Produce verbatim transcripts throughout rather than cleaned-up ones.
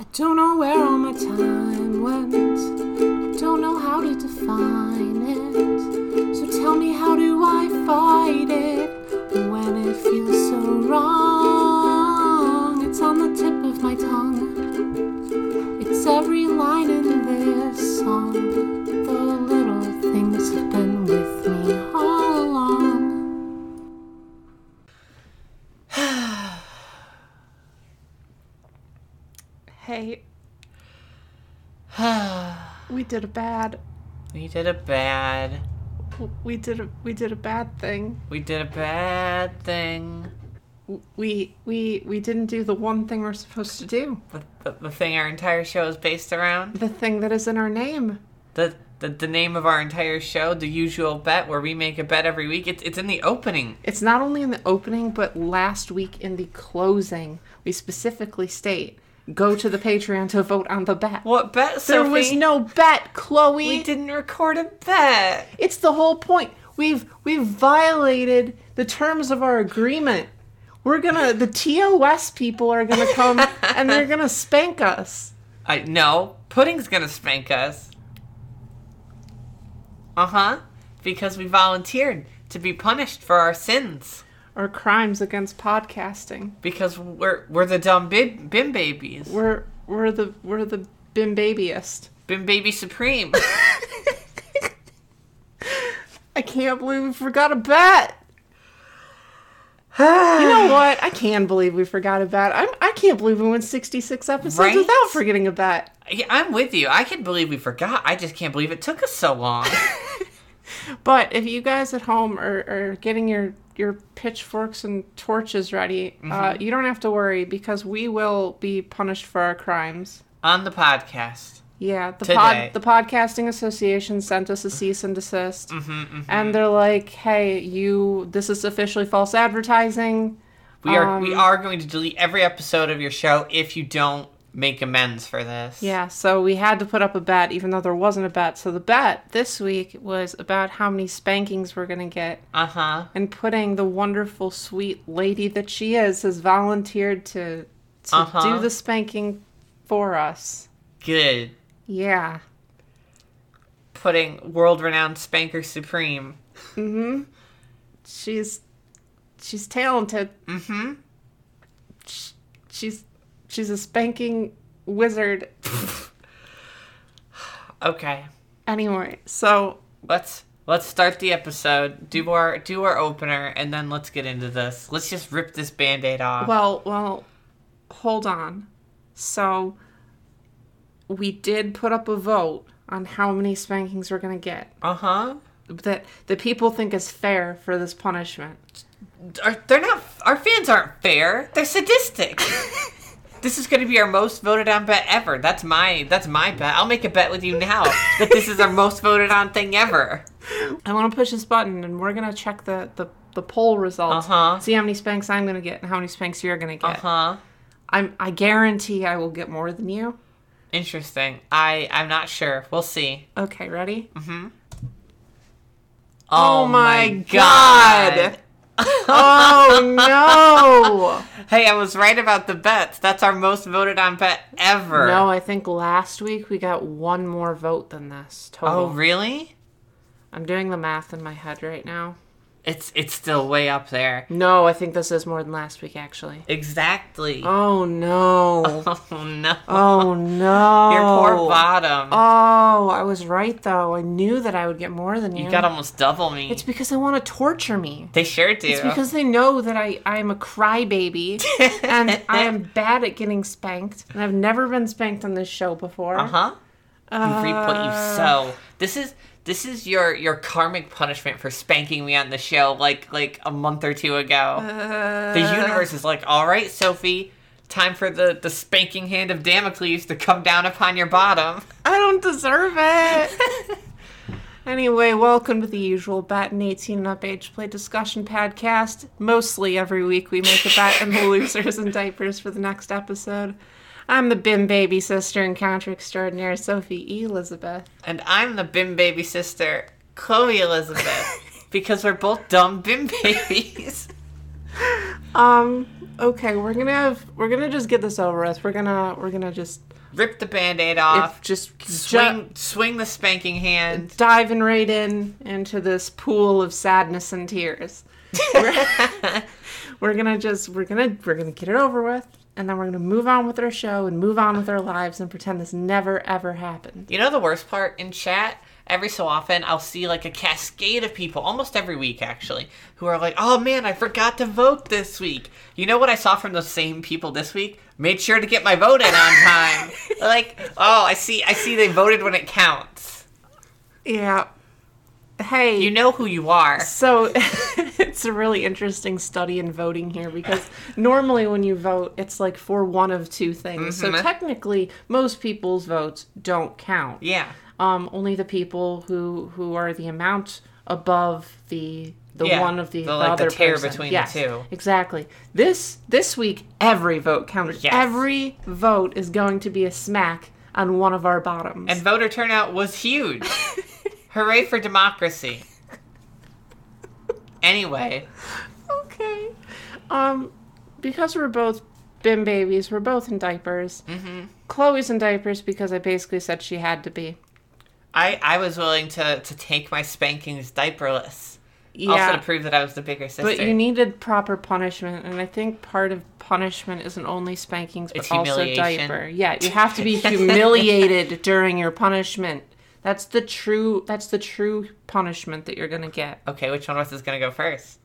I don't know where all my time went. I don't know how to define it. So tell me, how do I fight it when it feels so wrong? It's on the tip of my tongue. It's every line in this song. The little things have been with me all along. Hey. We did a bad. We did a bad. We did a we did a bad thing. We did a bad thing. We we we didn't do the one thing we're supposed to do. The the, the thing our entire show is based around. The thing that is in our name. The, the the name of our entire show, the usual bet where we make a bet every week. It's it's in the opening. It's not only in the opening, but last week in the closing, we specifically state, go to the Patreon to vote on the bet. What bet, Sophie? There was no bet, Chloe. We didn't record a bet. It's the whole point. We've we've violated the terms of our agreement. We're gonna the T O S people are gonna come and they're gonna spank us. I no, Pudding's gonna spank us. Uh huh. Because we volunteered to be punished for our sins. Or crimes against podcasting. Because we're we're the dumb bim, bim babies. We're we're the we're the bim babiest. Bimbaby Supreme. I can't believe we forgot a bet. You know what? I can believe we forgot a bet. I'm I can't believe we went sixty-six episodes right? without forgetting a bet. Yeah, I'm with you. I can believe we forgot. I just can't believe it took us so long. But if you guys at home are, are getting your, your pitchforks and torches ready, mm-hmm. uh, you don't have to worry because we will be punished for our crimes. On the podcast. Yeah. The pod, the Podcasting Association sent us a cease and desist. Mm-hmm, mm-hmm. And they're like, hey, you, this is officially false advertising. We are, um, we are going to delete every episode of your show if you don't make amends for this. Yeah, so we had to put up a bet even though there wasn't a bet. So the bet this week was about how many spankings we're going to get. Uh-huh. And Pudding, the wonderful, sweet lady that she is, has volunteered to, to uh-huh. do the spanking for us. Good. Yeah. Pudding, world-renowned spanker supreme. Mm-hmm. She's, she's talented. Mm-hmm. She, she's... She's a spanking wizard. Okay. Anyway, so let's let's start the episode. Do our do our opener, and then let's get into this. Let's just rip this Band-Aid off. Well, well, hold on. So we did put up a vote on how many spankings we're gonna get. Uh huh. That the people think is fair for this punishment. Are, they're not. Our fans aren't fair. They're sadistic. This is going to be our most voted on bet ever. That's my that's my bet. I'll make a bet with you now that this is our most voted on thing ever. I want to push this button, and we're going to check the, the, the poll results. Uh-huh. See how many spanks I'm going to get and how many spanks you're going to get. Uh-huh. I'm, I guarantee I will get more than you. Interesting. I, I'm not sure. We'll see. Okay, ready? Mm-hmm. Oh, oh my God. God. Oh, no. Hey, I was right about the bets. That's our most voted on bet ever. No, I think last week we got one more vote than this total. Oh, really? I'm doing the math in my head right now. It's it's still way up there. No, I think this is more than last week, actually. Exactly. Oh, no. Oh, no. Oh, no. Your poor bottom. Oh, I was right, though. I knew that I would get more than you. You got almost double me. It's because they want to torture me. They sure do. It's because they know that I, I'm a crybaby, and I am bad at getting spanked, and I've never been spanked on this show before. Uh-huh. Uh, you reap what you sow. This is... This is your, your karmic punishment for spanking me on the show like like a month or two ago. Uh, the universe is like, all right, Sophie, time for the, the spanking hand of Damocles to come down upon your bottom. I don't deserve it. Anyway, welcome to the usual bet and eighteen and up age play discussion podcast. Mostly every week we make a bet and the losers in diapers for the next episode. I'm the Bim Baby Sister and Counter Extraordinaire, Sophie Elizabeth. And I'm the Bim Baby Sister, Chloe Elizabeth, because we're both dumb Bim Babies. Um, okay, we're gonna have, we're gonna just get this over with. We're gonna, we're gonna just... Rip the Band-Aid off. If just swing, ju- swing the spanking hand. Diving right in into this pool of sadness and tears. we're, we're gonna just, we're gonna, we're gonna get it over with. And then we're going to move on with our show and move on with our lives and pretend this never, ever happened. You know the worst part? In chat, every so often, I'll see like a cascade of people, almost every week actually, who are like, oh man, I forgot to vote this week. You know what I saw from those same people this week? Made sure to get my vote in on time. Like, oh, I see, I see they voted when it counts. Yeah. Hey. You know who you are. So... It's a really interesting study in voting here because normally when you vote, it's like for one of two things. Mm-hmm. So technically, most people's votes don't count. Yeah. Um, only the people who who are the amount above the the yeah. one of the, the, the like other the tear person. Between yes, the two. Exactly. This this week, every vote counted. Yes. Every vote is going to be a smack on one of our bottoms. And voter turnout was huge. Hooray for democracy. Anyway. Okay. Um, because we're both bim babies, we're both in diapers. Mm-hmm. Chloe's in diapers because I basically said she had to be. I, I was willing to, to take my spankings diaperless. Yeah. Also to prove that I was the bigger sister. But you needed proper punishment, and I think part of punishment isn't only spankings, but it's also diaper. Yeah, you have to be humiliated during your punishment. That's the true that's the true punishment that you're going to get. Okay, which one of us is going to go first?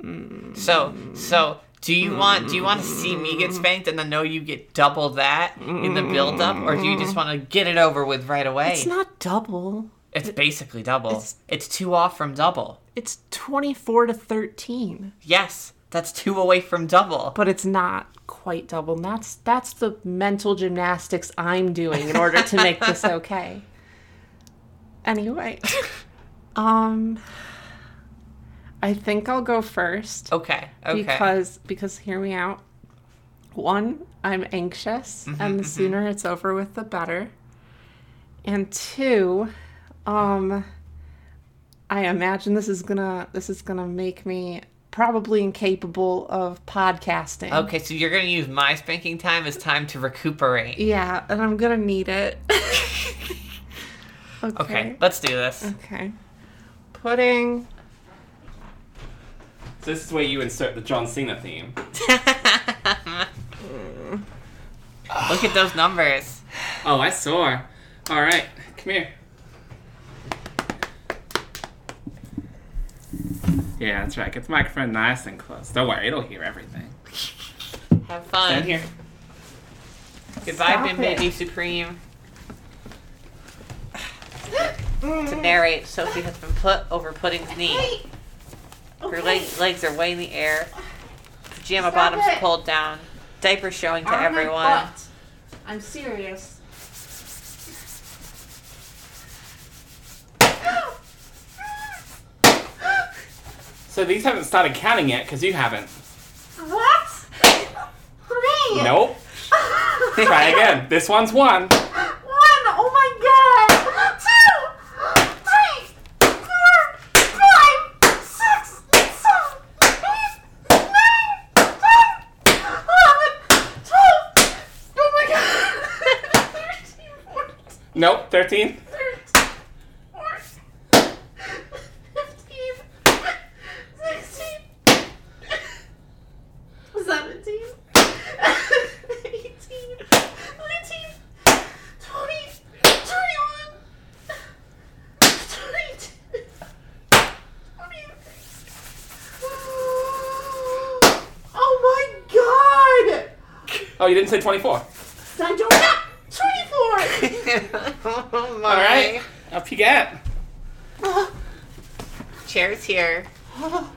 Mm. So, so do you mm. want do you want to see me get spanked and then know you get double that mm. in the build up, or do you just want to get it over with right away? It's not double. It's it, basically double. It's, it's two off from double. It's twenty-four to thirteen. Yes. That's two away from double. But it's not quite double. And that's that's the mental gymnastics I'm doing in order to make this okay. Anyway. Um I think I'll go first. Okay. Okay. Because because hear me out. One, I'm anxious, mm-hmm, and the mm-hmm. sooner it's over with the better. And two, um I imagine this is gonna this is gonna make me probably incapable of podcasting. Okay, so you're going to use my spanking time as time to recuperate. Yeah, and I'm going to need it. okay. okay, let's do this. Okay. Pudding. So this is where you insert the John Cena theme. Look at those numbers. Oh, I saw. All right, come here. Yeah, that's right. Get the microphone nice and close. Don't worry, it'll hear everything. Have fun. Stand here. Goodbye, Bimbaby Supreme. To narrate, Sophie has been put over Pudding's knee. Okay. Her leg, legs are way in the air. Pajama Stop bottoms it. pulled down. Diapers showing to On everyone. I'm serious. So these haven't started counting yet, because you haven't. What? Three? Nope. Try again. This one's one. One! Oh my god! Two! Three! Four! Five! Six! Seven! Eight! Nine! Ten! Eleven! Twelve! Oh my god! Thirteen! Fourteen! Nope, thirteen. You didn't say twenty-four. I don't know. twenty-four. Oh my. All right. Up you get. Oh. Chairs here. Oh,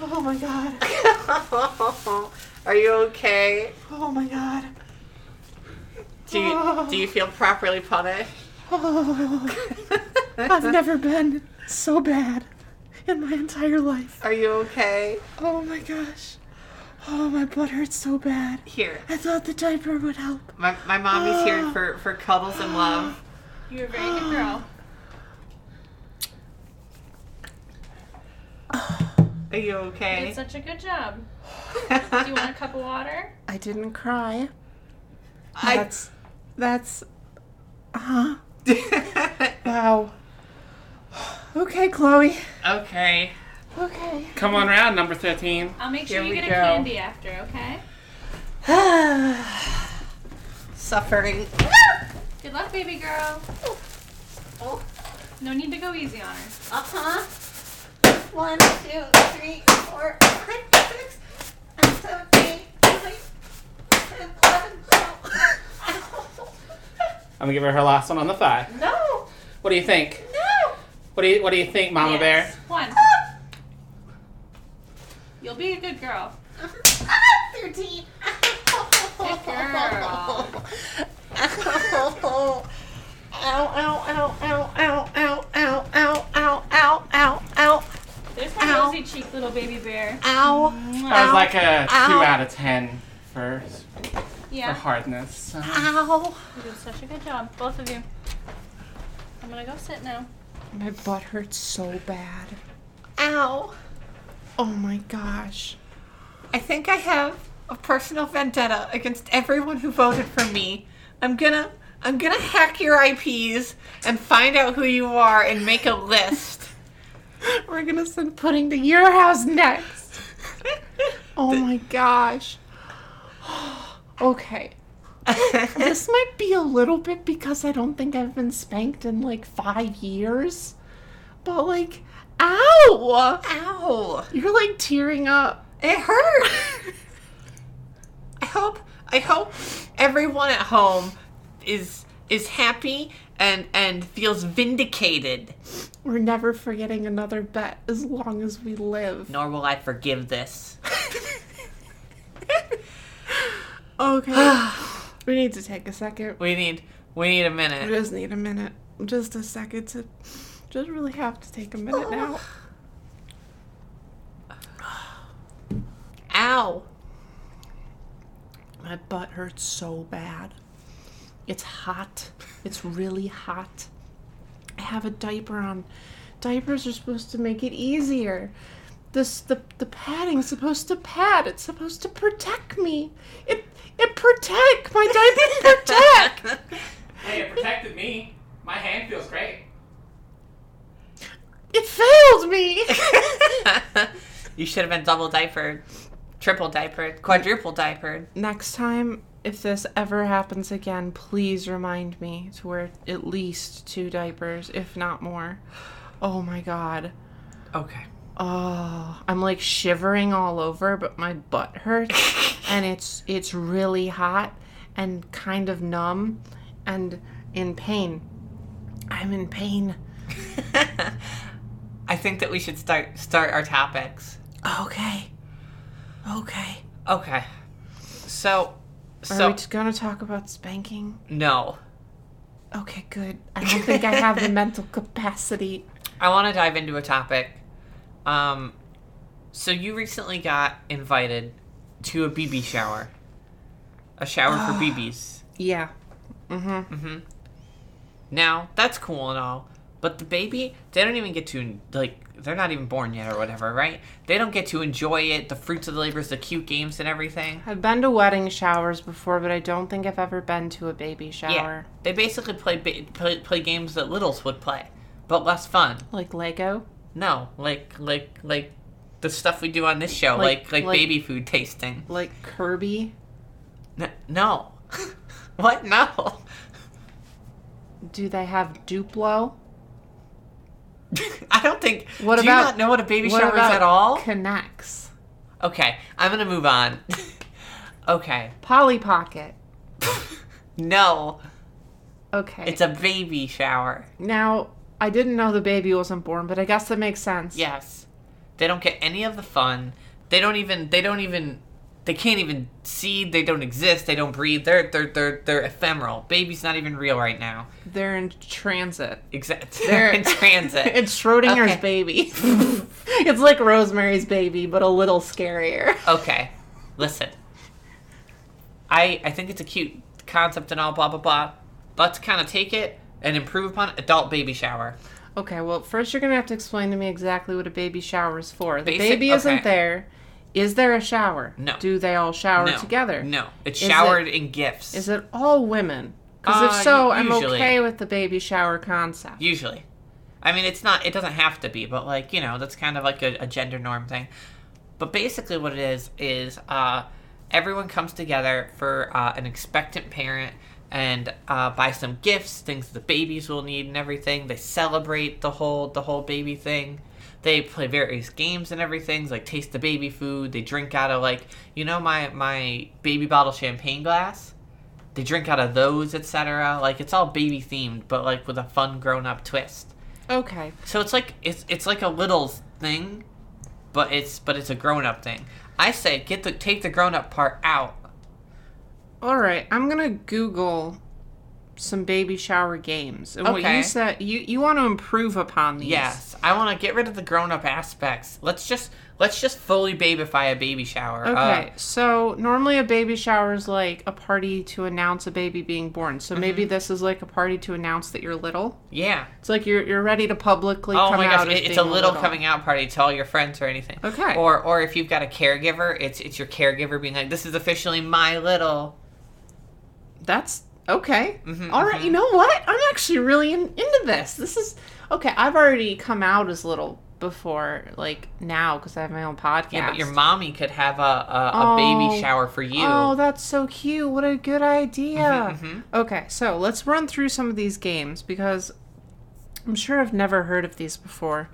oh my god. Are you okay? Oh my god. Do you, oh. do you feel properly punished? Oh. I've never been so bad in my entire life. Are you okay? Oh my gosh. Oh, my butt hurts so bad. Here. I thought the diaper would help. My my mommy's uh, here for, for cuddles and love. You're a very uh, good girl. Uh, Are you okay? You did such a good job. Do you want a cup of water? I didn't cry. I, that's, that's, uh huh. Wow. Okay, Chloe. Okay. Okay. Come on round, number thirteen. I'll make sure Here you get go. a candy after, okay? Suffering. Good luck, baby girl. Oh. No need to go easy on her. Uh-huh. One, two, three, four, five, six, seven, eight, nine, ten, eleven, twelve. I'm gonna give her her last one on the thigh. No. What do you think? No. What do you What do you think, Mama yes. Bear? One. You'll be a good girl. Thirteen. Good girl. Ow! Ow! Ow! Ow! Ow! Ow! Ow! Ow! Ow! Ow! Ow! Ow! There's my rosy cheek, little baby bear. Ow! That was like a ow. two out of ten for yeah. for hardness. So. Ow! You did such a good job, both of you. I'm gonna go sit now. My butt hurts so bad. Ow! Oh my gosh. I think I have a personal vendetta against everyone who voted for me. I'm gonna I'm gonna hack your I Ps and find out who you are and make a list. We're gonna send Pudding to your house next. Oh my gosh. Okay. This might be a little bit because I don't think I've been spanked in like five years. But like, ow! Ow! You're like tearing up. It hurt. I hope I hope everyone at home is is happy and, and feels vindicated. We're never forgetting another bet as long as we live. Nor will I forgive this. Okay. We need to take a second. We need we need a minute. We just need a minute. Just a second to just really have to take a minute oh. now. Ow. My butt hurts so bad. It's hot. It's really hot. I have a diaper on. Diapers are supposed to make it easier. This the the padding's supposed to pad. It's supposed to protect me. It it protect my diaper protect. Hey, it protected me. My hand feels great. It failed me. You should have been double diapered. Triple diapered, quadruple diapered. Next time, if this ever happens again, please remind me to wear at least two diapers, if not more. Oh my god. Okay. Oh, I'm like shivering all over, but my butt hurts, and it's it's really hot and kind of numb, and in pain. I'm in pain. I think that we should start start our topics. Okay. Okay. Okay. So, so... Are we going to talk about spanking? No. Okay, good. I don't think I have the mental capacity. I want to dive into a topic. Um, so you recently got invited to a B B shower. A shower for B Bs. Yeah. Mm-hmm. Mm-hmm. Now, that's cool and all, but the baby, they don't even get to, like... They're not even born yet or whatever, right? They don't get to enjoy it, the fruits of the labors, the cute games and everything. I've been to wedding showers before, but I don't think I've ever been to a baby shower. Yeah. They basically play, ba- play play games that littles would play, but less fun. Like Lego? No, like like like the stuff we do on this show, like like, like, like baby food tasting. Like Kirby? N- no. What? No. Do they have Duplo? I don't think... What do about, you not know what a baby what shower about is at all? Connects. Okay, I'm going to move on. Okay. Polly Pocket. No. Okay. It's a baby shower. Now, I didn't know the baby wasn't born, but I guess that makes sense. Yes. They don't get any of the fun. They don't even... They don't even... They can't even see. They don't exist. They don't breathe. They're they're they're they're ephemeral. Baby's not even real right now. They're in transit. Exactly. They're in transit. It's Schrodinger's okay. baby. It's like Rosemary's Baby, but a little scarier. Okay, listen. I I think it's a cute concept and all, blah blah blah. Let's kind of take it and improve upon it. Adult baby shower. Okay, well, first you're going to have to explain to me exactly what a baby shower is for. The Basic, baby isn't okay. there. Is there a shower? No. Do they all shower no. together? No. It's is showered it, in gifts. Is it all women? Because uh, if so, usually. I'm okay with the baby shower concept. Usually. I mean, it's not, it doesn't have to be, but, like, you know, that's kind of like a, a gender norm thing. But basically what it is, is uh, everyone comes together for uh, an expectant parent and uh, buy some gifts, things the babies will need and everything. They celebrate the whole the whole baby thing. They play various games and everything, like taste the baby food. They drink out of, like, you know, my, my baby bottle champagne glass? They drink out of those, et cetera. Like, it's all baby-themed, but, like, with a fun grown-up twist. Okay. So it's like it's it's like a little thing, but it's but it's a grown-up thing. I say get the take the grown-up part out. All right, I'm gonna Google some baby shower games. And okay. What you said, you you want to improve upon these. Yes, I want to get rid of the grown-up aspects. Let's just let's just fully babify a baby shower. Okay. Uh, so normally a baby shower is like a party to announce a baby being born. So mm-hmm. maybe this is like a party to announce that you're little. Yeah. It's like you're you're ready to publicly oh come my gosh, out it, it's a little, little coming out party to all your friends or anything. Okay. Or or if you've got a caregiver, it's it's your caregiver being like, this is officially my little. That's okay. Mm-hmm, all right. Mm-hmm. You know what? I'm actually really in, into this. This is okay. I've already come out as little before, like now, because I have my own podcast. Yeah, but your mommy could have a a, oh, a baby shower for you. Oh, that's so cute. What a good idea. Mm-hmm, mm-hmm. Okay, so let's run through some of these games because I'm sure I've never heard of these before,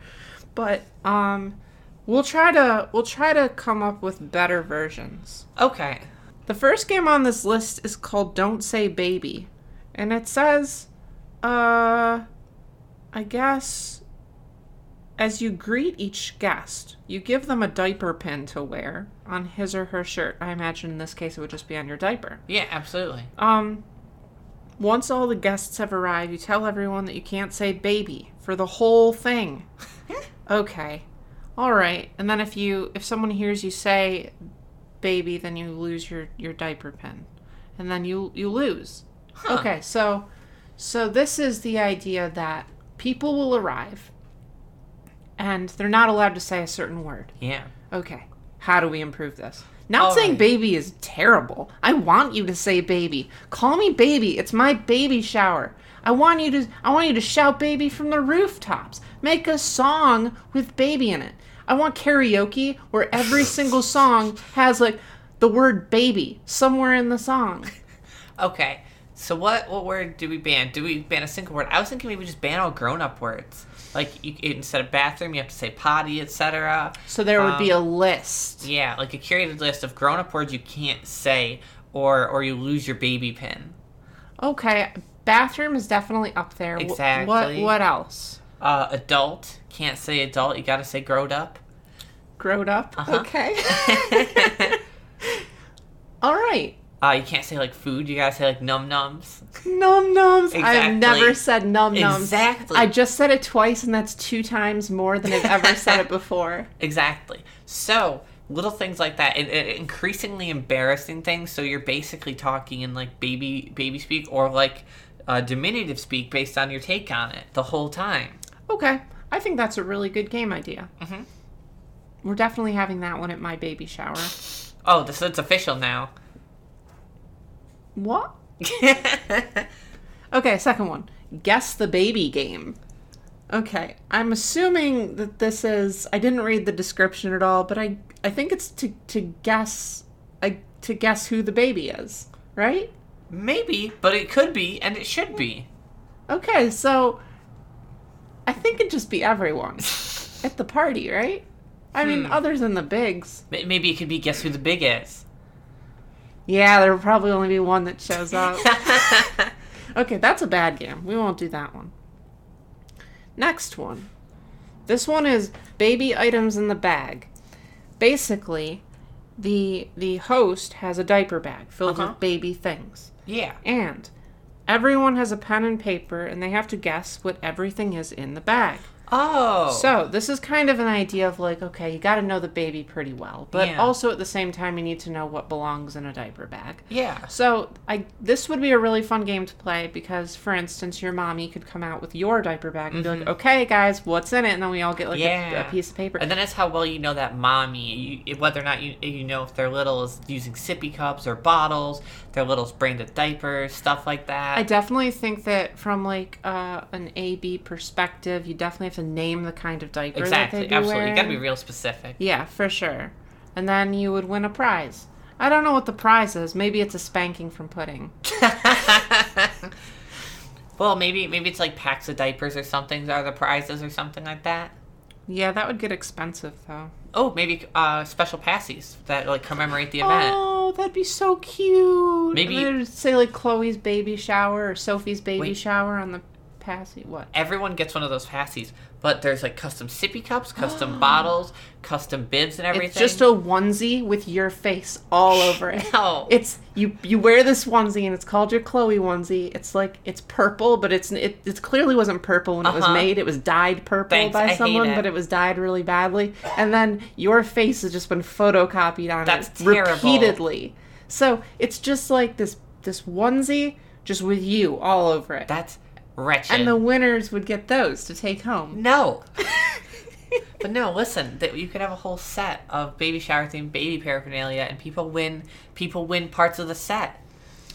but um, we'll try to we'll try to come up with better versions. Okay. The first game on this list is called Don't Say Baby. And it says, uh, I guess, as you greet each guest, you give them a diaper pin to wear on his or her shirt. I imagine in this case it would just be on your diaper. Yeah, absolutely. Um, once all the guests have arrived, you tell everyone that you can't say baby for the whole thing. Okay. All right. And then if you, if someone hears you say baby, then you lose your, your diaper pin, and then you you lose. Huh. Okay, so so this is the idea that people will arrive, and they're not allowed to say a certain word. Yeah. Okay. How do we improve this? Not oh. saying baby is terrible. I want you to say baby. Call me baby. It's my baby shower. I want you to I want you to shout baby from the rooftops. Make a song with baby in it. I want karaoke where every single song has, like, the word baby somewhere in the song. Okay. So what, what word do we ban? Do we ban a single word? I was thinking maybe just ban all grown-up words. Like, you, instead of bathroom, you have to say potty, et cetera. So there would um, be a list. Yeah, like a curated list of grown-up words you can't say or, or you lose your baby pin. Okay. Bathroom is definitely up there. Exactly. What, what else? Uh, adult. Can't say adult. You gotta say growed up. Growed up? Uh-huh. Okay. All right. Uh, you can't say, like, food. You gotta say, like, num-nums. Num-nums. Exactly. I've never said num-nums. Exactly. I just said it twice, and that's two times more than I've ever said it before. Exactly. So, little things like that. And, and increasingly embarrassing things. So you're basically talking in, like, baby, baby speak or, like, uh, diminutive speak based on your take on it the whole time. Okay. I think that's a really good game idea. Mm-hmm. We're definitely having that one at my baby shower. Oh, so it's official now. What? Okay, second one. Guess the baby game. Okay, I'm assuming that this is... I didn't read the description at all, but I I think it's to, to guess I, to guess who the baby is, right? Maybe, but it could be, and it should be. Okay, so... I think it'd just be everyone at the party, right? I mean, hmm. other than the bigs. Maybe it could be guess who the big is. Yeah, there will probably only be one that shows up. Okay, that's a bad game. We won't do that one. Next one. This one is baby items in the bag. Basically, the the host has a diaper bag filled uh-huh. with baby things. Yeah. And... everyone has a pen and paper, and they have to guess what everything is in the bag. Oh. So this is kind of an idea of like, okay, you got to know the baby pretty well, but yeah. also at the same time, you need to know what belongs in a diaper bag. Yeah. So I this would be a really fun game to play because, for instance, your mommy could come out with your diaper bag and mm-hmm. be like, okay, guys, what's in it? And then we all get like yeah. a, a piece of paper. And then that's how well you know that mommy, you, whether or not you you know if their little is using sippy cups or bottles, their little's brain to diapers, stuff like that. I definitely think that from like uh, an A B perspective, you definitely have to name the kind of diaper exactly that they do absolutely wear. You gotta be real specific, yeah, for sure. And then you would win a prize. I don't know what the prize is. Maybe it's a spanking from Pudding. Well, maybe maybe it's like packs of diapers or something are the prizes or something like that. Yeah, that would get expensive though. Oh, maybe uh special passies that like commemorate the event. Oh, that'd be so cute. Maybe they would say like Chloe's baby shower or Sophie's baby Wait. shower on the Passy, what? Everyone gets one of those passies, but there's like custom sippy cups, custom bottles, custom bibs, and everything. It's just a onesie with your face all over it. No, it's you. You wear this onesie, and it's called your Chloe onesie. It's like it's purple, but it's it. It clearly wasn't purple when uh-huh. it was made. It was dyed purple Thanks, by I someone, hate it. But it was dyed really badly. And then your face has just been photocopied on That's it terrible. repeatedly. So it's just like this this onesie, just with you all over it. That's wretched. And the winners would get those to take home. No. But no, listen, that you could have a whole set of baby shower themed baby paraphernalia and people win people win parts of the set.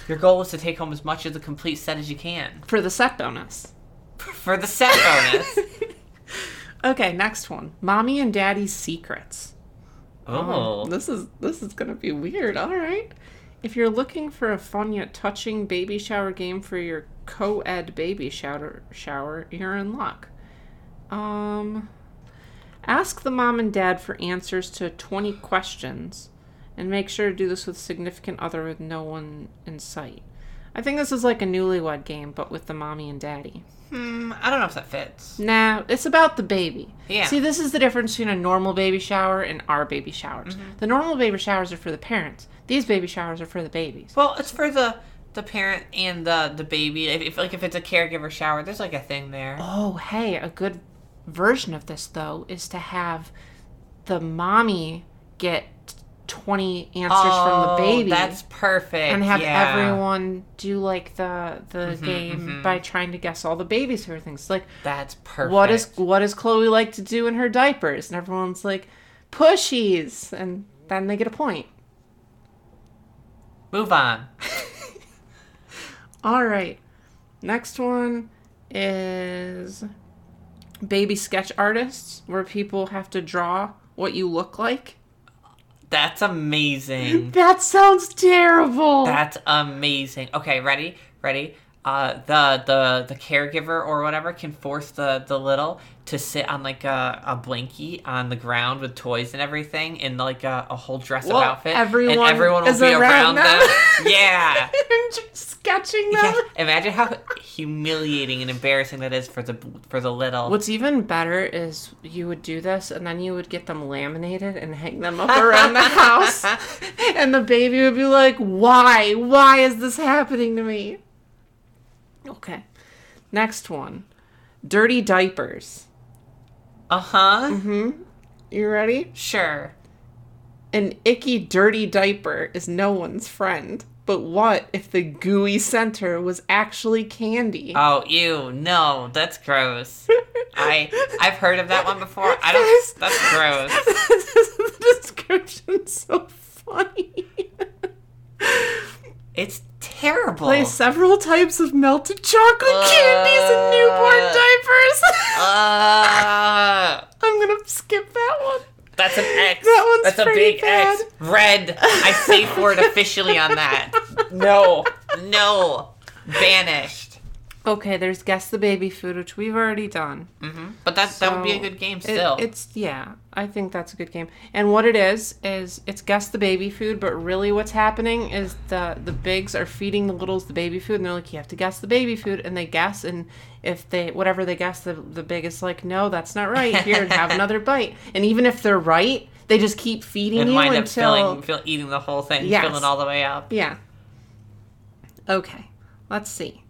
Your goal is to take home as much of the complete set as you can. For the set bonus. For the set bonus. Okay, next one. Mommy and Daddy's secrets. Oh. oh. This is this is gonna be weird. All right. If you're looking for a fun yet touching baby shower game for your co-ed baby shower, shower, you're in luck. Um, ask the mom and dad for answers to twenty questions, and make sure to do this with significant other with no one in sight. I think this is like a newlywed game, but with the mommy and daddy. Hmm, I don't know if that fits. Nah, it's about the baby. Yeah. See, this is the difference between a normal baby shower and our baby showers. Mm-hmm. The normal baby showers are for the parents. These baby showers are for the babies. Well, it's for the, the parent and the, the baby. If, if like if it's a caregiver shower, there's like a thing there. Oh, hey, a good version of this, though, is to have the mommy get twenty answers oh, from the baby. That's perfect. And have yeah. everyone do like the the mm-hmm, game mm-hmm. by trying to guess all the babies who are things. Like that's perfect. What is what does Chloe like to do in her diapers? And everyone's like, pushies, and then they get a point. Move on. All right. Next one is baby sketch artists, where people have to draw what you look like. That's amazing. That sounds terrible. That's amazing. Okay, ready? Ready? Uh, the the the caregiver or whatever can force the, the little to sit on like a, a blankie on the ground with toys and everything in like a, a whole dress up well, outfit. Everyone and everyone will be around them. Yeah. Just sketching them. Yeah. Imagine how humiliating and embarrassing that is for the for the little. What's even better is you would do this and then you would get them laminated and hang them up around the house. And the baby would be like, Why? Why is this happening to me? Okay. Next one. Dirty diapers. Uh-huh. Mm-hmm. You ready? Sure. An icky, dirty diaper is no one's friend. But what if the gooey center was actually candy? Oh, ew. No, that's gross. I, I've heard of that one before. I don't... That's gross. The description's so funny. It's terrible. Place several types of melted chocolate uh, candies in newborn diapers. uh, I'm going to skip that one. That's an X. That one's That's pretty a big bad. X. Red. I safe word officially on that. No. No. Banished. Okay, there's Guess the Baby Food, which we've already done. Mm-hmm. But that, so that would be a good game still. It, it's, yeah, I think that's a good game. And what it is, is it's Guess the Baby Food, but really what's happening is the, the bigs are feeding the littles the baby food, and they're like, you have to guess the baby food, and they guess, and if they, whatever they guess, the, the big is like, no, that's not right, here, have another bite. And even if they're right, they just keep feeding and you wind until... And wind up filling, eating the whole thing, yes. filling all the way up. Yeah. Okay, let's see.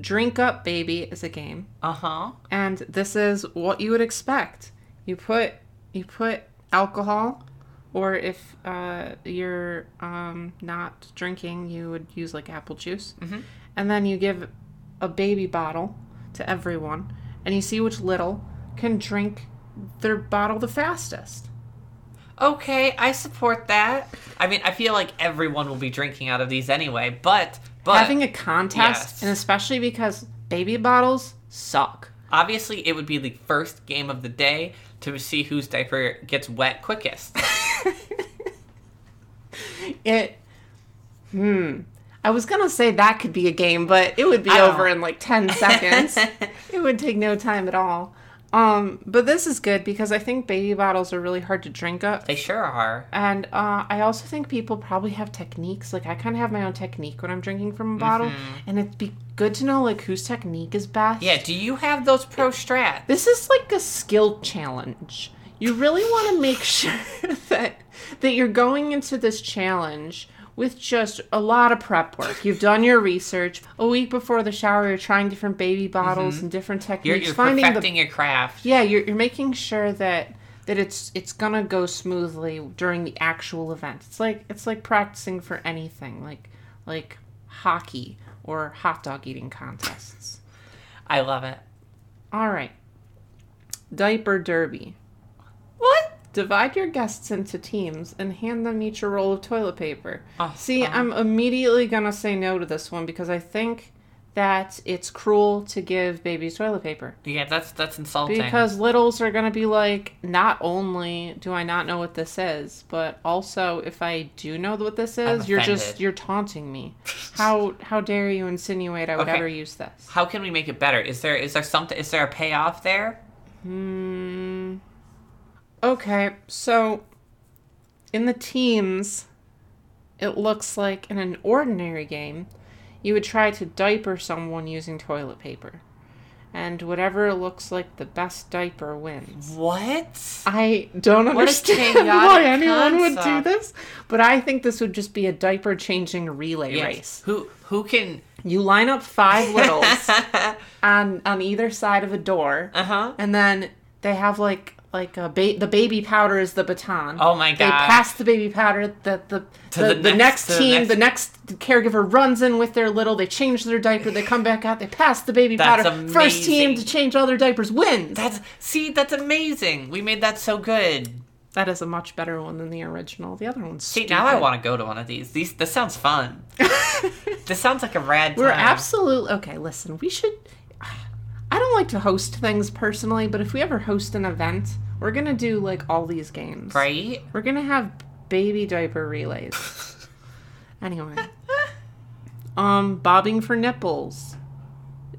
Drink Up Baby is a game. Uh-huh. And this is what you would expect. You put you put alcohol, or if uh, you're um, not drinking, you would use like apple juice. Mm-hmm. And then you give a baby bottle to everyone, and you see which little can drink their bottle the fastest. Okay, I support that. I mean, I feel like everyone will be drinking out of these anyway, but... but having a contest, yes. And especially because baby bottles suck. Obviously, it would be the first game of the day to see whose diaper gets wet quickest. it... Hmm... I was going to say that could be a game, but it would be oh. over in like ten seconds. It would take no time at all. Um, but this is good because I think baby bottles are really hard to drink up. They sure are. And uh, I also think people probably have techniques. Like I kind of have my own technique when I'm drinking from a bottle. Mm-hmm. And it'd be good to know like whose technique is best. Yeah, do you have those pro strats? This is like a skill challenge. You really want to make sure that that you're going into this challenge with just a lot of prep work. You've done your research. A week before the shower, you're trying different baby bottles mm-hmm. and different techniques. You're, you're Finding perfecting the, your craft. Yeah, you're, you're making sure that, that it's it's going to go smoothly during the actual event. It's like it's like practicing for anything, like like hockey or hot dog eating contests. I love it. All right. Diaper Derby. What? Divide your guests into teams and hand them each a roll of toilet paper. Oh, See, um, I'm immediately going to say no to this one because I think that it's cruel to give babies toilet paper. Yeah, that's that's insulting. Because littles are going to be like, not only do I not know what this is, but also if I do know what this is, you're just, you're taunting me. How how dare you insinuate I would okay. ever use this? How can we make it better? Is there is there something, is there a payoff there? Hmm... Okay, so in the teams, it looks like in an ordinary game, you would try to diaper someone using toilet paper. And whatever looks like the best diaper wins. What? I don't understand why anyone concept. would do this, but I think this would just be a diaper changing relay yes. race. Who who can... You line up five littles on, on either side of a door, uh-huh. and then they have like... Like a ba- the baby powder is the baton. Oh my god! They pass the baby powder. The the the, the, the next, next team, the next... the next caregiver runs in with their little. They change their diaper. They come back out. They pass the baby that's powder. Amazing. First team to change all their diapers wins. That's see, that's amazing. We made that so good. That is a much better one than the original. The other one's stupid. See, now I want to go to one of these. These this sounds fun. This sounds like a rad time. We're absolutely okay. Listen, we should. I don't like to host things personally, but if we ever host an event, we're going to do, like, all these games. Right? We're going to have baby diaper relays. Anyway. um, bobbing for nipples.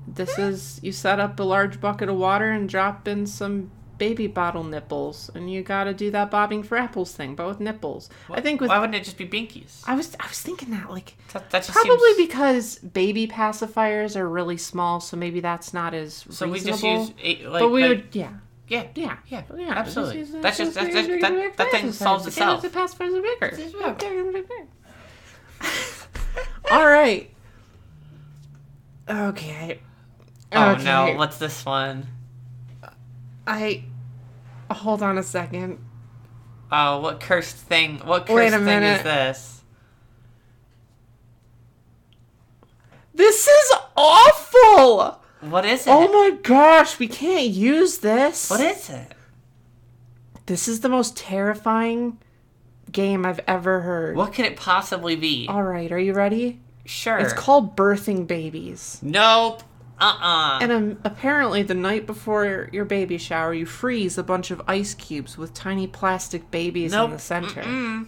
This is, you set up a large bucket of water and drop in some baby bottle nipples, and you got to do that bobbing for apples thing, but with nipples. What? I think with... Why wouldn't it just be binkies? I was I was thinking that, like... That, that just probably seems... because baby pacifiers are really small, so maybe that's not as so reasonable. So we just use... Eight, like, but we like... would, yeah. Yeah, yeah, yeah, yeah, absolutely. Just, that's just, just that's, that, that thing solves itself. All right. Okay. Oh okay. no, what's this one? I, hold on a second. Oh, what cursed thing, what cursed thing is this? This is awful! What is it? Oh my gosh, we can't use this. What is it? This is the most terrifying game I've ever heard. What could it possibly be? All right, are you ready? Sure. It's called Birthing Babies. Nope. Uh-uh. And um, apparently the night before your baby shower, you freeze a bunch of ice cubes with tiny plastic babies nope. in the center. Mm-mm.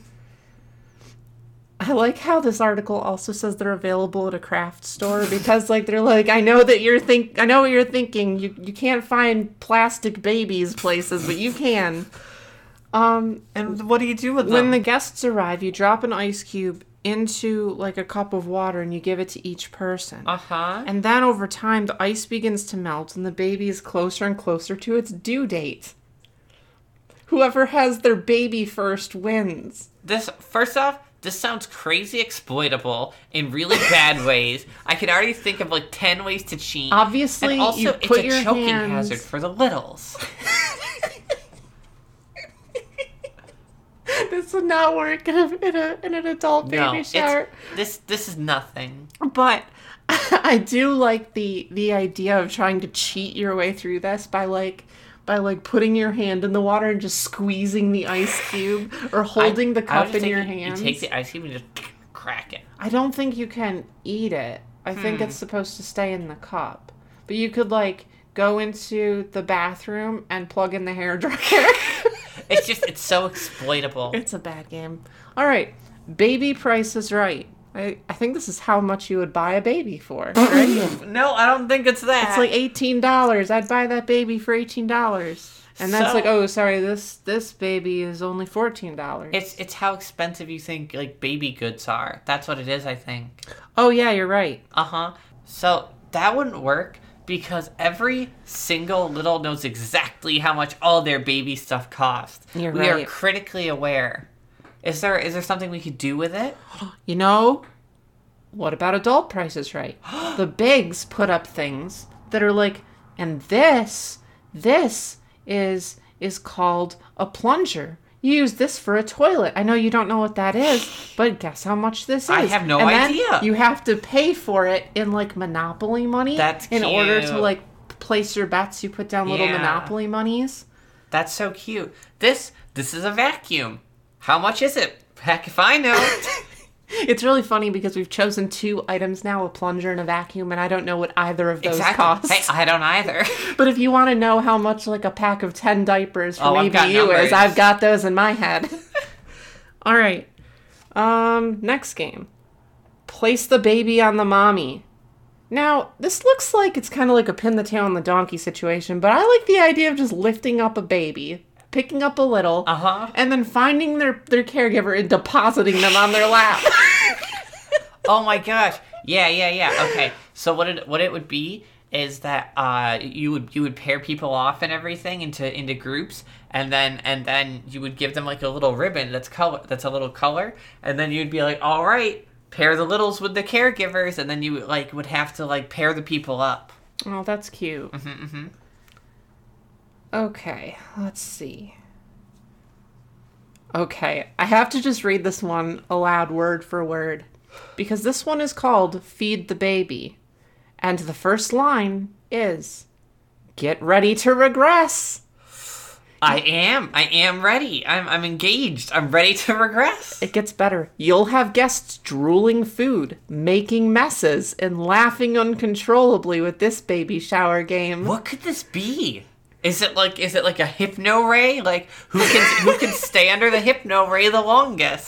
I like how this article also says they're available at a craft store because, like, they're like, I know that you're think, I know what you're thinking. You you can't find plastic babies places, but you can. Um, and what do you do with them? When the guests arrive, you drop an ice cube into like a cup of water and you give it to each person. Uh huh. And then over time, the ice begins to melt and the baby is closer and closer to its due date. Whoever has their baby first wins. This first off. This sounds crazy exploitable in really bad ways. I can already think of like ten ways to cheat. Obviously, and also, you put it's your a choking hands... hazard for the littles. This would not work in, a, in, a, in an adult baby no, shower. This this is nothing. But I do like the the idea of trying to cheat your way through this by like by like putting your hand in the water and just squeezing the ice cube or holding I, the cup in your hand. You take the ice cube and just crack it. I don't think you can eat it. I hmm. think it's supposed to stay in the cup. But you could like go into the bathroom and plug in the hairdryer. It's just, it's so exploitable. It's a bad game. All right. Baby Price is Right. I, I think this is how much you would buy a baby for. Right? No, I don't think it's that. It's like eighteen dollars. I'd buy that baby for eighteen dollars. And that's so, like, oh, sorry, this this baby is only fourteen dollars. It's it's how expensive you think, like, baby goods are. That's what it is, I think. Oh, yeah, you're right. Uh-huh. So that wouldn't work. Because every single little knows exactly how much all their baby stuff costs. You're we right. are critically aware. Is there is there something we could do with it? You know, what about Adult Price is Right? The bigs put up things that are like, and this, this is is called a plunger. You use this for a toilet. I know you don't know what that is, but guess how much this is. I have no and idea. Then you have to pay for it in like Monopoly money. That's cute. In order to like place your bets, you put down little yeah. Monopoly monies. That's so cute. This this is a vacuum. How much is it? Heck if I know. It's really funny because we've chosen two items now, a plunger and a vacuum, and I don't know what either of those exactly. costs. Hey, I don't either. But if you want to know how much like a pack of ten diapers for oh, E B U is, I've got those in my head. All right. Um, next game. Place the baby on the mommy. Now, this looks like it's kind of like a pin the tail on the donkey situation, but I like the idea of just lifting up a baby. Picking up a little, uh-huh. and then finding their, their caregiver and depositing them on their lap. Oh my gosh! Yeah, yeah, yeah. Okay. So what it what it would be is that uh, you would you would pair people off and everything into into groups, and then and then you would give them like a little ribbon that's color that's a little color, and then you'd be like, all right, pair the littles with the caregivers, and then you like would have to like pair the people up. Oh, that's cute. Mm-hmm. mm-hmm. Okay, let's see. Okay, I have to just read this one aloud word for word. Because this one is called Feed the Baby. And the first line is, get ready to regress. I am. I am ready. I'm I'm engaged. I'm ready to regress. It gets better. You'll have guests drooling food, making messes, and laughing uncontrollably with this baby shower game. What could this be? Is it like is it like a hypno ray? Like who can who can stay under the hypno ray the longest?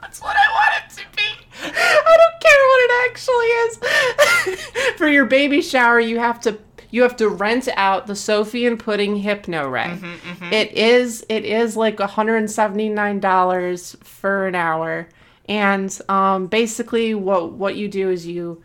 That's what I want it to be. I don't care what it actually is. For your baby shower, you have to you have to rent out the Sophie and Pudding hypno ray. Mm-hmm, mm-hmm. It is it is like one hundred seventy-nine dollars for an hour, and um, basically what what you do is you.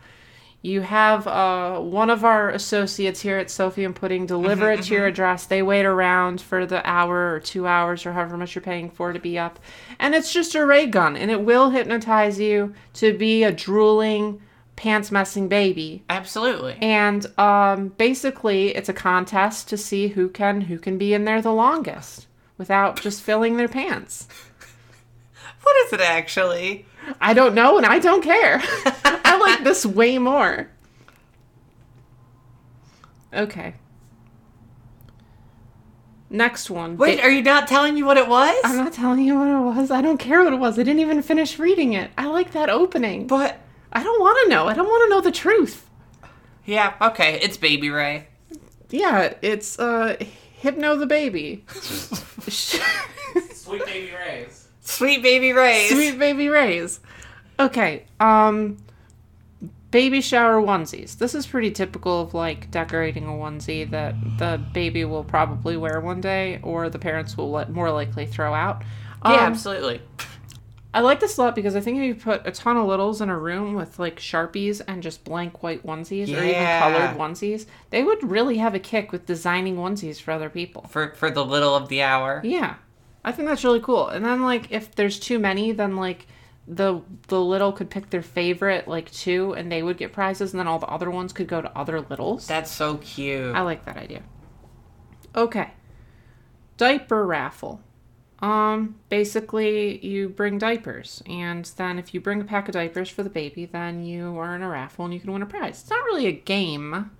You have uh, one of our associates here at Sophie and Pudding deliver it to your address. They wait around for the hour or two hours or however much you're paying for to be up. And it's just a ray gun, and it will hypnotize you to be a drooling, pants-messing baby. Absolutely. And um, basically, it's a contest to see who can who can be in there the longest without just filling their pants. What is it actually? I don't know, and I don't care. I like this way more. Okay. Next one. Wait, ba- are you not telling me what it was? I'm not telling you what it was. I don't care what it was. I didn't even finish reading it. I like that opening. But I don't want to know. I don't want to know the truth. Yeah, okay. It's Baby Ray. Yeah, it's uh, Hypno the Baby. Sweet Baby Rays. Sweet Baby Rays. Sweet Baby Rays. Okay. Um, baby shower onesies. This is pretty typical of, like, decorating a onesie that the baby will probably wear one day or the parents will let, more likely throw out. Um, yeah, absolutely. I like this a lot because I think if you put a ton of littles in a room with, like, Sharpies and just blank white onesies yeah. or even colored onesies, they would really have a kick with designing onesies for other people. For, for the little of the hour. Yeah. I think that's really cool. And then, like, if there's too many, then, like, the the little could pick their favorite, like, two, and they would get prizes, and then all the other ones could go to other littles. That's so cute. I like that idea. Okay. Diaper raffle. Um, basically, you bring diapers, and then if you bring a pack of diapers for the baby, then you are in a raffle, and you can win a prize. It's not really a game,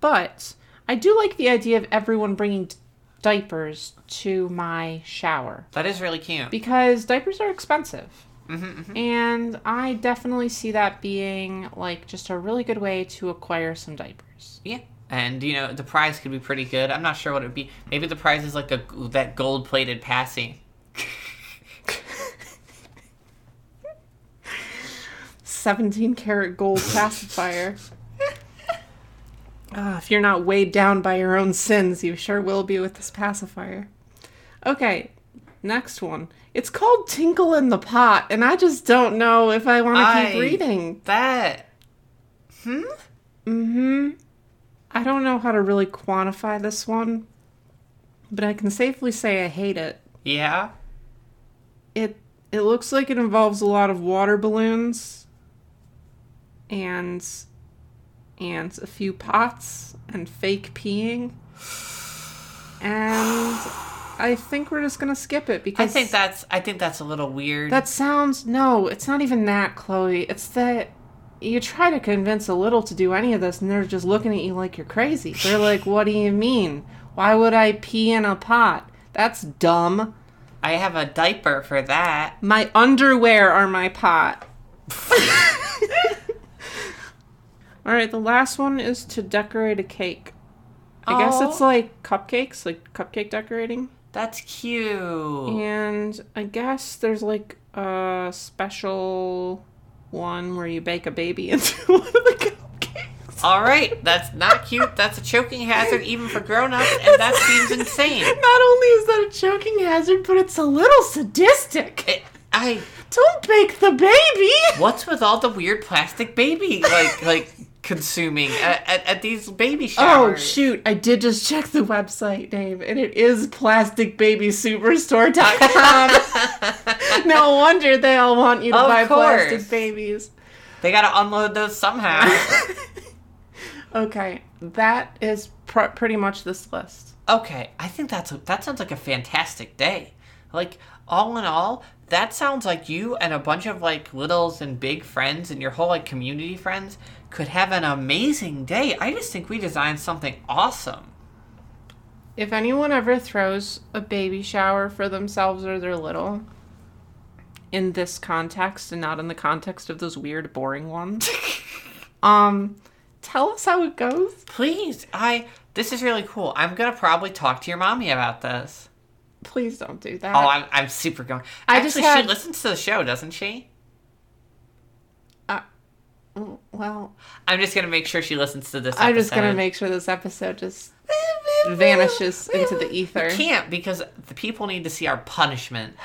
but I do like the idea of everyone bringing d- diapers to my shower. That is really cute. Because diapers are expensive. Mm-hmm, mm-hmm. And I definitely see that being, like, just a really good way to acquire some diapers. Yeah. And, you know, the prize could be pretty good. I'm not sure what it would be. Maybe the prize is, like, a that gold-plated passy. seventeen karat gold pacifier. Uh, if you're not weighed down by your own sins, you sure will be with this pacifier. Okay, next one. It's called Tinkle in the Pot, and I just don't know if I want to keep reading. That. Hmm? Mm-hmm. I don't know how to really quantify this one, but I can safely say I hate it. Yeah? It it looks like it involves a lot of water balloons and... and a few pots, and fake peeing. And I think we're just gonna skip it, because... I think that's I think that's a little weird. That sounds... No, it's not even that, Chloe. It's that you try to convince a little to do any of this, and they're just looking at you like you're crazy. They're like, what do you mean? Why would I pee in a pot? That's dumb. I have a diaper for that. My underwear are my pot. All right, the last one is to decorate a cake. I Aww. guess it's like cupcakes, like cupcake decorating. That's cute. And I guess there's like a special one where you bake a baby into one of the cupcakes. All right, that's not cute. That's a choking hazard even for grown-ups, and that seems insane. Not only is that a choking hazard, but it's a little sadistic. It- I don't bake the baby. What's with all the weird plastic baby like like consuming at, at, at these baby showers? Oh shoot! I did just check the website name, and it is plastic baby superstore dot com. No wonder they all want you to of buy course. plastic babies. They gotta unload those somehow. Okay, that is pr- pretty much this list. Okay, I think that's a, that sounds like a fantastic day. Like all in all. That sounds like you and a bunch of, like, littles and big friends and your whole, like, community friends could have an amazing day. I just think we designed something awesome. If anyone ever throws a baby shower for themselves or their little in this context and not in the context of those weird, boring ones, um, tell us how it goes. Please. I. This is really cool. I'm going to probably talk to your mommy about this. Please don't do that. Oh, I'm I'm super going. I Actually, just had... she listens to the show, doesn't she? Uh, well, I'm just gonna make sure she listens to this. I'm episode. just gonna make sure this episode just vanishes into the ether. You can't, because the people need to see our punishment.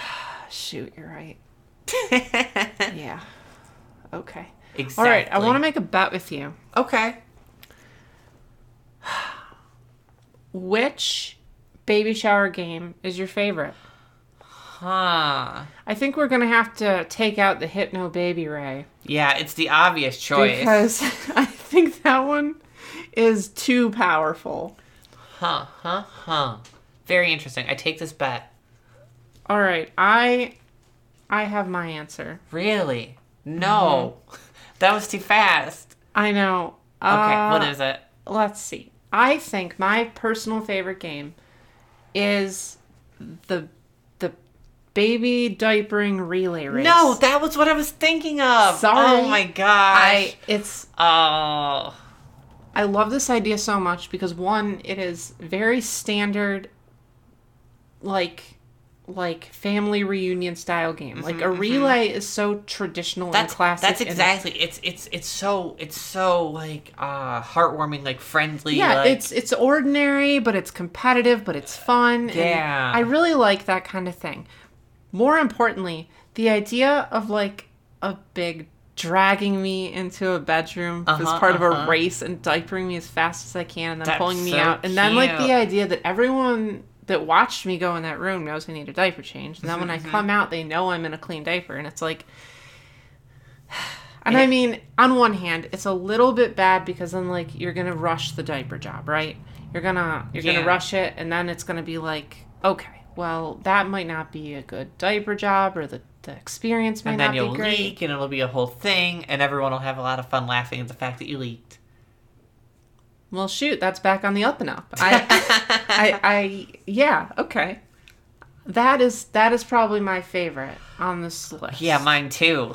Shoot, you're right. Yeah. Okay. Exactly. All right. I want to make a bet with you. Okay. Which baby shower game is your favorite? Huh. I think we're going to have to take out the Hypno Baby Ray. Yeah, it's the obvious choice. Because I think that one is too powerful. Huh, huh, huh. Very interesting. I take this bet. All right. I I have my answer. Really? No. Mm-hmm. That was too fast. I know. Okay, uh, what is it? Let's see. I think my personal favorite game is the the baby diapering relay race. No, that was what I was thinking of. Sorry. Oh my gosh. I, it's oh. I love this idea so much because, one, it is very standard, like like family reunion style game. Mm-hmm, like a relay mm-hmm. is so traditional that's, and classic. That's exactly. And it's it's it's so it's so like uh, heartwarming, like friendly. Yeah, like, it's it's ordinary, but it's competitive, but it's fun. Yeah, and I really like that kind of thing. More importantly, the idea of like a big dragging me into a bedroom uh-huh, as part uh-huh. of a race and diapering me as fast as I can, and then that's pulling me so out, cute. And then like the idea that everyone that watched me go in that room knows I need a diaper change. And then when I come out, they know I'm in a clean diaper. And it's like... And I mean, on one hand, it's a little bit bad because then, like, you're going to rush the diaper job, right? You're going to you're gonna yeah. rush it, and then it's going to be like, okay, well, that might not be a good diaper job, or the, the experience might not be great. And then you'll leak, and it'll be a whole thing, and everyone will have a lot of fun laughing at the fact that you leaked. Well, shoot, that's back on the up and up. I, I, I, yeah, okay. That is that is probably my favorite on this list. Yeah, mine too.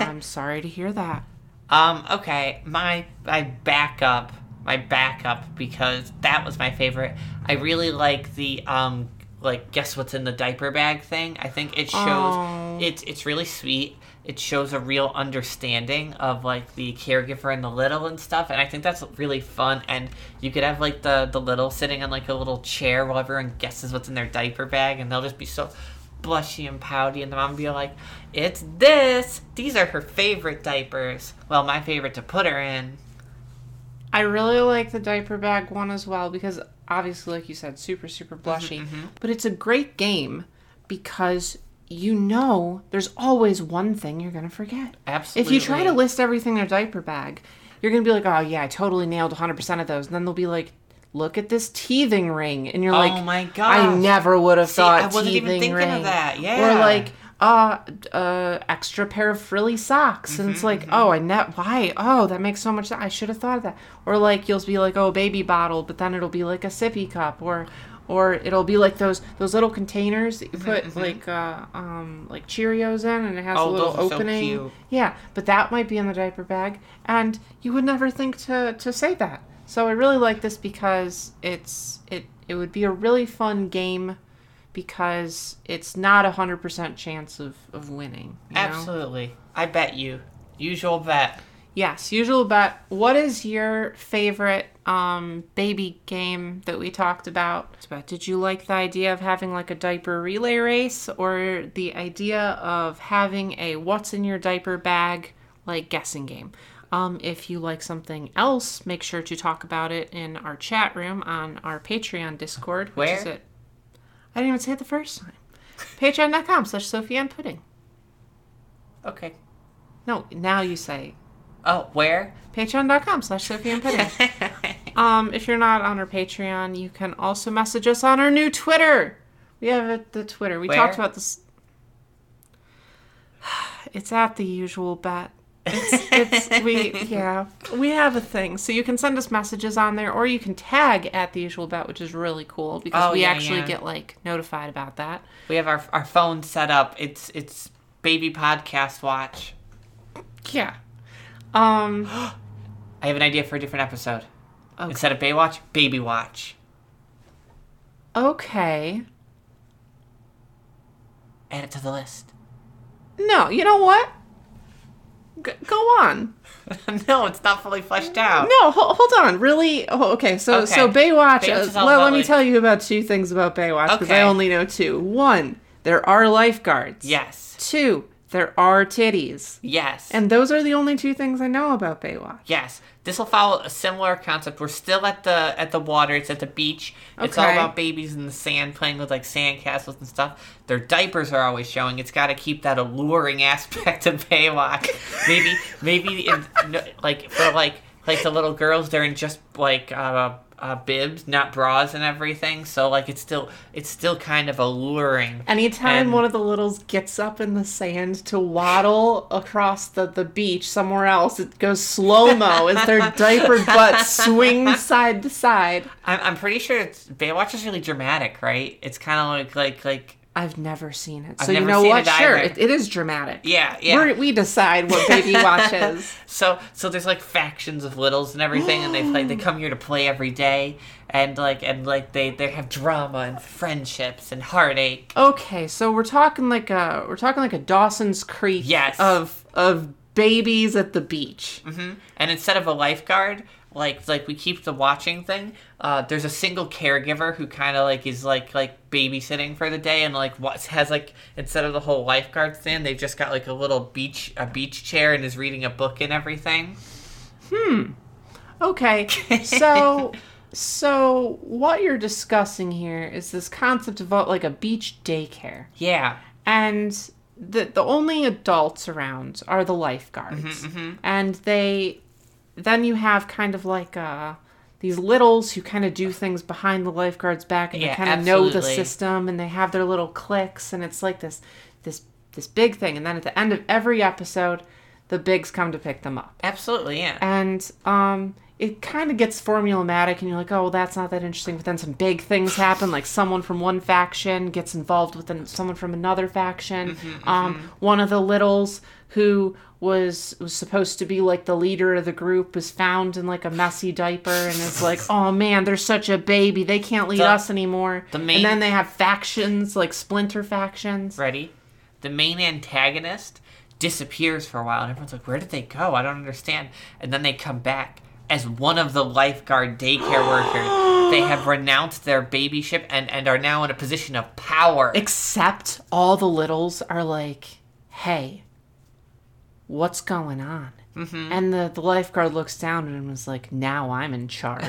I'm sorry to hear that. Um, okay, my my backup, my backup because that was my favorite. I really like the um, like guess what's in the diaper bag thing. I think it shows oh. it's it's really sweet. It shows a real understanding of, like, the caregiver and the little and stuff. And I think that's really fun. And you could have, like, the, the little sitting on, like, a little chair while everyone guesses what's in their diaper bag. And they'll just be so blushy and pouty. And the mom will be like, it's this. These are her favorite diapers. Well, my favorite to put her in. I really like the diaper bag one as well because, obviously, like you said, super, super blushy. Mm-hmm, mm-hmm. But it's a great game because... you know there's always one thing you're going to forget. Absolutely. If you try to list everything in a diaper bag, you're going to be like, oh, yeah, I totally nailed one hundred percent of those. And then they'll be like, look at this teething ring. And you're oh like, oh, my gosh. I never would have See, thought teething ring. I wasn't even thinking ring. Of that. Yeah. Or like, uh, uh, extra pair of frilly socks. Mm-hmm, and it's like, mm-hmm. oh, I ne- why? Oh, that makes so much sense. I should have thought of that. Or like, you'll be like, oh, baby bottle. But then it'll be like a sippy cup or... Or it'll be like those those little containers that you put mm-hmm. like uh, um, like Cheerios in, and it has oh, a little those are opening. So cute. Yeah, but that might be in the diaper bag, and you would never think to, to say that. So I really like this because it's it it would be a really fun game because it's not a hundred percent chance of of winning. You Absolutely, know? I bet you usual bet. Yes, usual bet. What is your favorite um, baby game that we talked about? Did you like the idea of having like a diaper relay race or the idea of having a what's in your diaper bag like guessing game? Um, if you like something else, make sure to talk about it in our chat room on our Patreon Discord. Which Where? Is it? I didn't even say it the first time. Patreon.com slash sophieandpudding. Okay. No, now you say... Oh, where? Patreon.com slash sophieandpudding. um, if you're not on our Patreon, you can also message us on our new Twitter. We have the Twitter. We where? Talked about this. It's at the usual bet. It's, it's we yeah we have a thing. So you can send us messages on there, or you can tag at the usual bet, which is really cool because oh, we yeah, actually yeah. get like notified about that. We have our our phone set up. It's it's Baby Podcast Watch. Yeah. Um, I have an idea for a different episode. Okay. Instead of Baywatch, Baby Watch. Okay. Add it to the list. No, you know what? G- go on. No, it's not fully fleshed out. No, ho- hold on. Really? Oh, okay, so okay. so Baywatch. Baywatch uh, let, let me tell you about two things about Baywatch because okay. I only know two. One, there are lifeguards. Yes. Two. There are titties. Yes. And those are the only two things I know about Baywatch. Yes. This will follow a similar concept. We're still at the at the water. It's at the beach. Okay. It's all about babies in the sand playing with, like, sandcastles and stuff. Their diapers are always showing. It's got to keep that alluring aspect of Baywatch. maybe, maybe in, like, for, like, like the little girls, they're in just, like, uh, uh, bibs, not bras and everything. So, like, it's still it's still kind of alluring. Anytime and... one of the littles gets up in the sand to waddle across the, the beach somewhere else, it goes slow-mo as their diaper butt swings side to side. I'm, I'm pretty sure it's, Baywatch is really dramatic, right? It's kind of like, like, like... I've never seen it. So you know what? Sure, it, it is dramatic. Yeah, yeah. We're, we decide what Babywatch is. So, so there's like factions of littles and everything, and they play. They come here to play every day, and like, and like, they, they have drama and friendships and heartache. Okay, so we're talking like a we're talking like a Dawson's Creek. Yes. Of of babies at the beach. Mm-hmm. And instead of a lifeguard. Like, like we keep the watching thing. Uh, there's a single caregiver who kind of like is like like babysitting for the day, and like what has like instead of the whole lifeguard stand, they've just got like a little beach a beach chair and is reading a book and everything. Hmm. Okay. So So what you're discussing here is this concept of like a beach daycare. Yeah. And the the only adults around are the lifeguards. Mm-hmm, mm-hmm. And they then you have kind of like a these littles who kind of do things behind the lifeguards' back, and yeah, they kind of absolutely. know the system, and they have their little cliques, and it's like this, this, this big thing. And then at the end of every episode, the bigs come to pick them up. Absolutely, yeah. And um, it kind of gets formulaic, and you're like, oh, well, that's not that interesting. But then some big things happen, like someone from one faction gets involved with an, someone from another faction. Mm-hmm, um, mm-hmm. One of the littles who was was supposed to be like the leader of the group was found in like a messy diaper and is like, oh man, they're such a baby, they can't lead the, us anymore. The main, and then they have factions, like splinter factions. Ready? The main antagonist disappears for a while and everyone's like, where did they go? I don't understand. And then they come back as one of the lifeguard daycare workers. They have renounced their babyship and, and are now in a position of power. Except all the littles are like, hey, what's going on? Mm-hmm. And the, the lifeguard looks down at him and is like, now I'm in charge.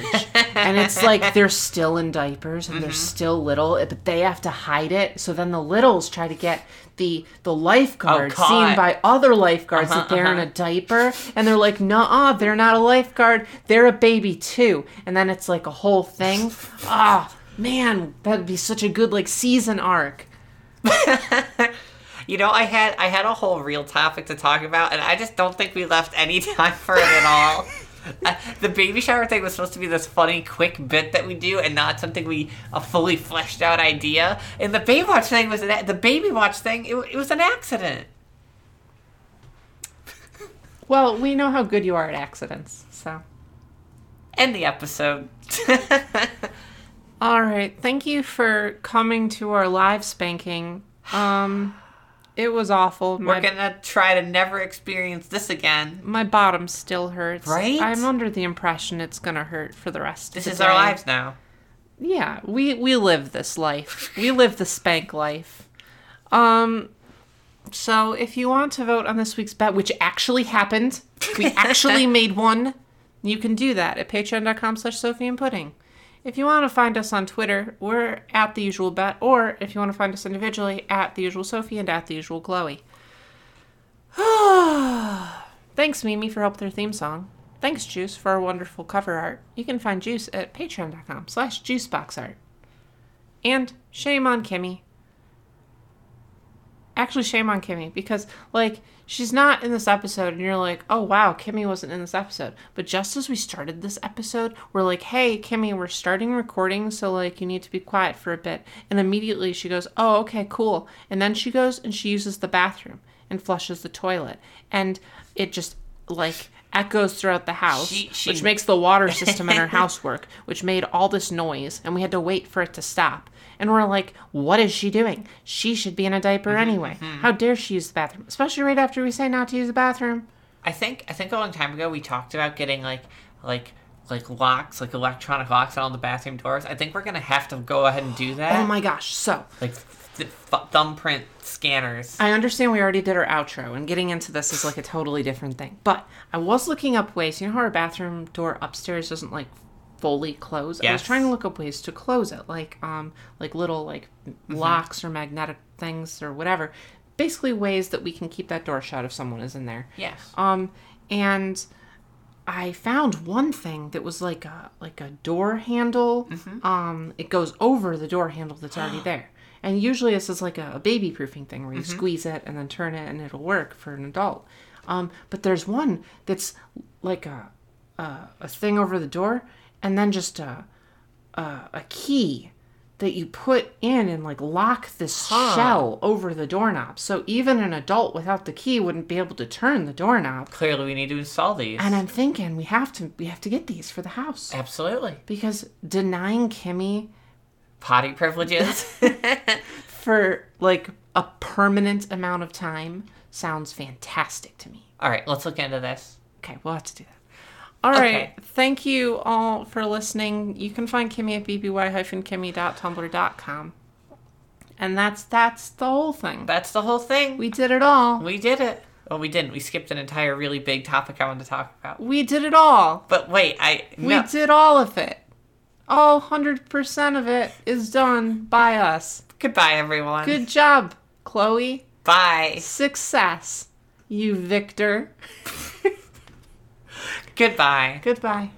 And it's like, they're still in diapers and mm-hmm. they're still little, but they have to hide it. So then the littles try to get the the lifeguard oh, seen by other lifeguards uh-huh, that they're uh-huh. in a diaper. And they're like, nah, they're not a lifeguard. They're a baby too. And then it's like a whole thing. Ah, oh, man, that'd be such a good like season arc. You know, I had I had a whole real topic to talk about, and I just don't think we left any time for it at all. uh, the baby shower thing was supposed to be this funny, quick bit that we do, and not something we a fully fleshed out idea. And the Baywatch thing was an, the Babywatch thing. It, it was an accident. Well, we know how good you are at accidents, so end the episode. All right, thank you for coming to our live spanking. Um. It was awful. My, We're going to try to never experience this again. My bottom still hurts. Right? I'm under the impression it's going to hurt for the rest this of the day. This is our lives now. Yeah. We, we live this life. We live the spank life. Um, so if you want to vote on this week's bet, which actually happened, we actually made one, you can do that at patreon.com slash sophieandpudding. If you want to find us on Twitter, we're at the usual bet, or if you want to find us individually, at the usual Sophie and at the usual Chloe. Thanks, Mimi, for help with their theme song. Thanks, Juice, for our wonderful cover art. You can find Juice at patreon.com slash juiceboxart. And shame on Kimmy. Actually, shame on Kimmy, because, like, she's not in this episode, and you're like, oh, wow, Kimmy wasn't in this episode. But just as we started this episode, we're like, hey, Kimmy, we're starting recording, so, like, you need to be quiet for a bit. And immediately she goes, oh, okay, cool. And then she goes and she uses the bathroom and flushes the toilet. And it just, like, echoes throughout the house, she, she... which makes the water system in her house work, which made all this noise, and we had to wait for it to stop. And we're like, what is she doing? She should be in a diaper mm-hmm, anyway. Mm-hmm. How dare she use the bathroom? Especially right after we say not to use the bathroom. I think I think a long time ago we talked about getting like like like locks, like electronic locks on all the bathroom doors. I think we're gonna have to go ahead and do that. Oh my gosh! So like th- th- thumbprint scanners. I understand we already did our outro, and getting into this is like a totally different thing. But I was looking up ways. You know how our bathroom door upstairs doesn't like. fully close. Yes. I was trying to look up ways to close it, like um, like little like mm-hmm. locks or magnetic things or whatever. Basically, ways that we can keep that door shut if someone is in there. Yes. Um, and I found one thing that was like a like a door handle. Mm-hmm. Um, it goes over the door handle that's already there. And usually, this is like a, a baby proofing thing where you mm-hmm. squeeze it and then turn it, and it'll work for an adult. Um, but there's one that's like a a, a thing over the door. And then just a, a a key that you put in and like lock this huh. shell over the doorknob. So even an adult without the key wouldn't be able to turn the doorknob. Clearly, we need to install these. And I'm thinking we have to we have to get these for the house. Absolutely. Because denying Kimmy potty privileges for like a permanent amount of time sounds fantastic to me. All right, let's look into this. Okay, we'll have to do that. All right. Okay. Thank you all for listening. You can find Kimmy at bby dash kimmy dot tumblr dot com. And that's that's the whole thing. That's the whole thing. We did it all. We did it. Well, we didn't. We skipped an entire really big topic I wanted to talk about. We did it all. But wait, I... No. We did all of it. All one hundred percent of it is done by us. Goodbye, everyone. Good job, Chloe. Bye. Success, you victor. Goodbye. Goodbye.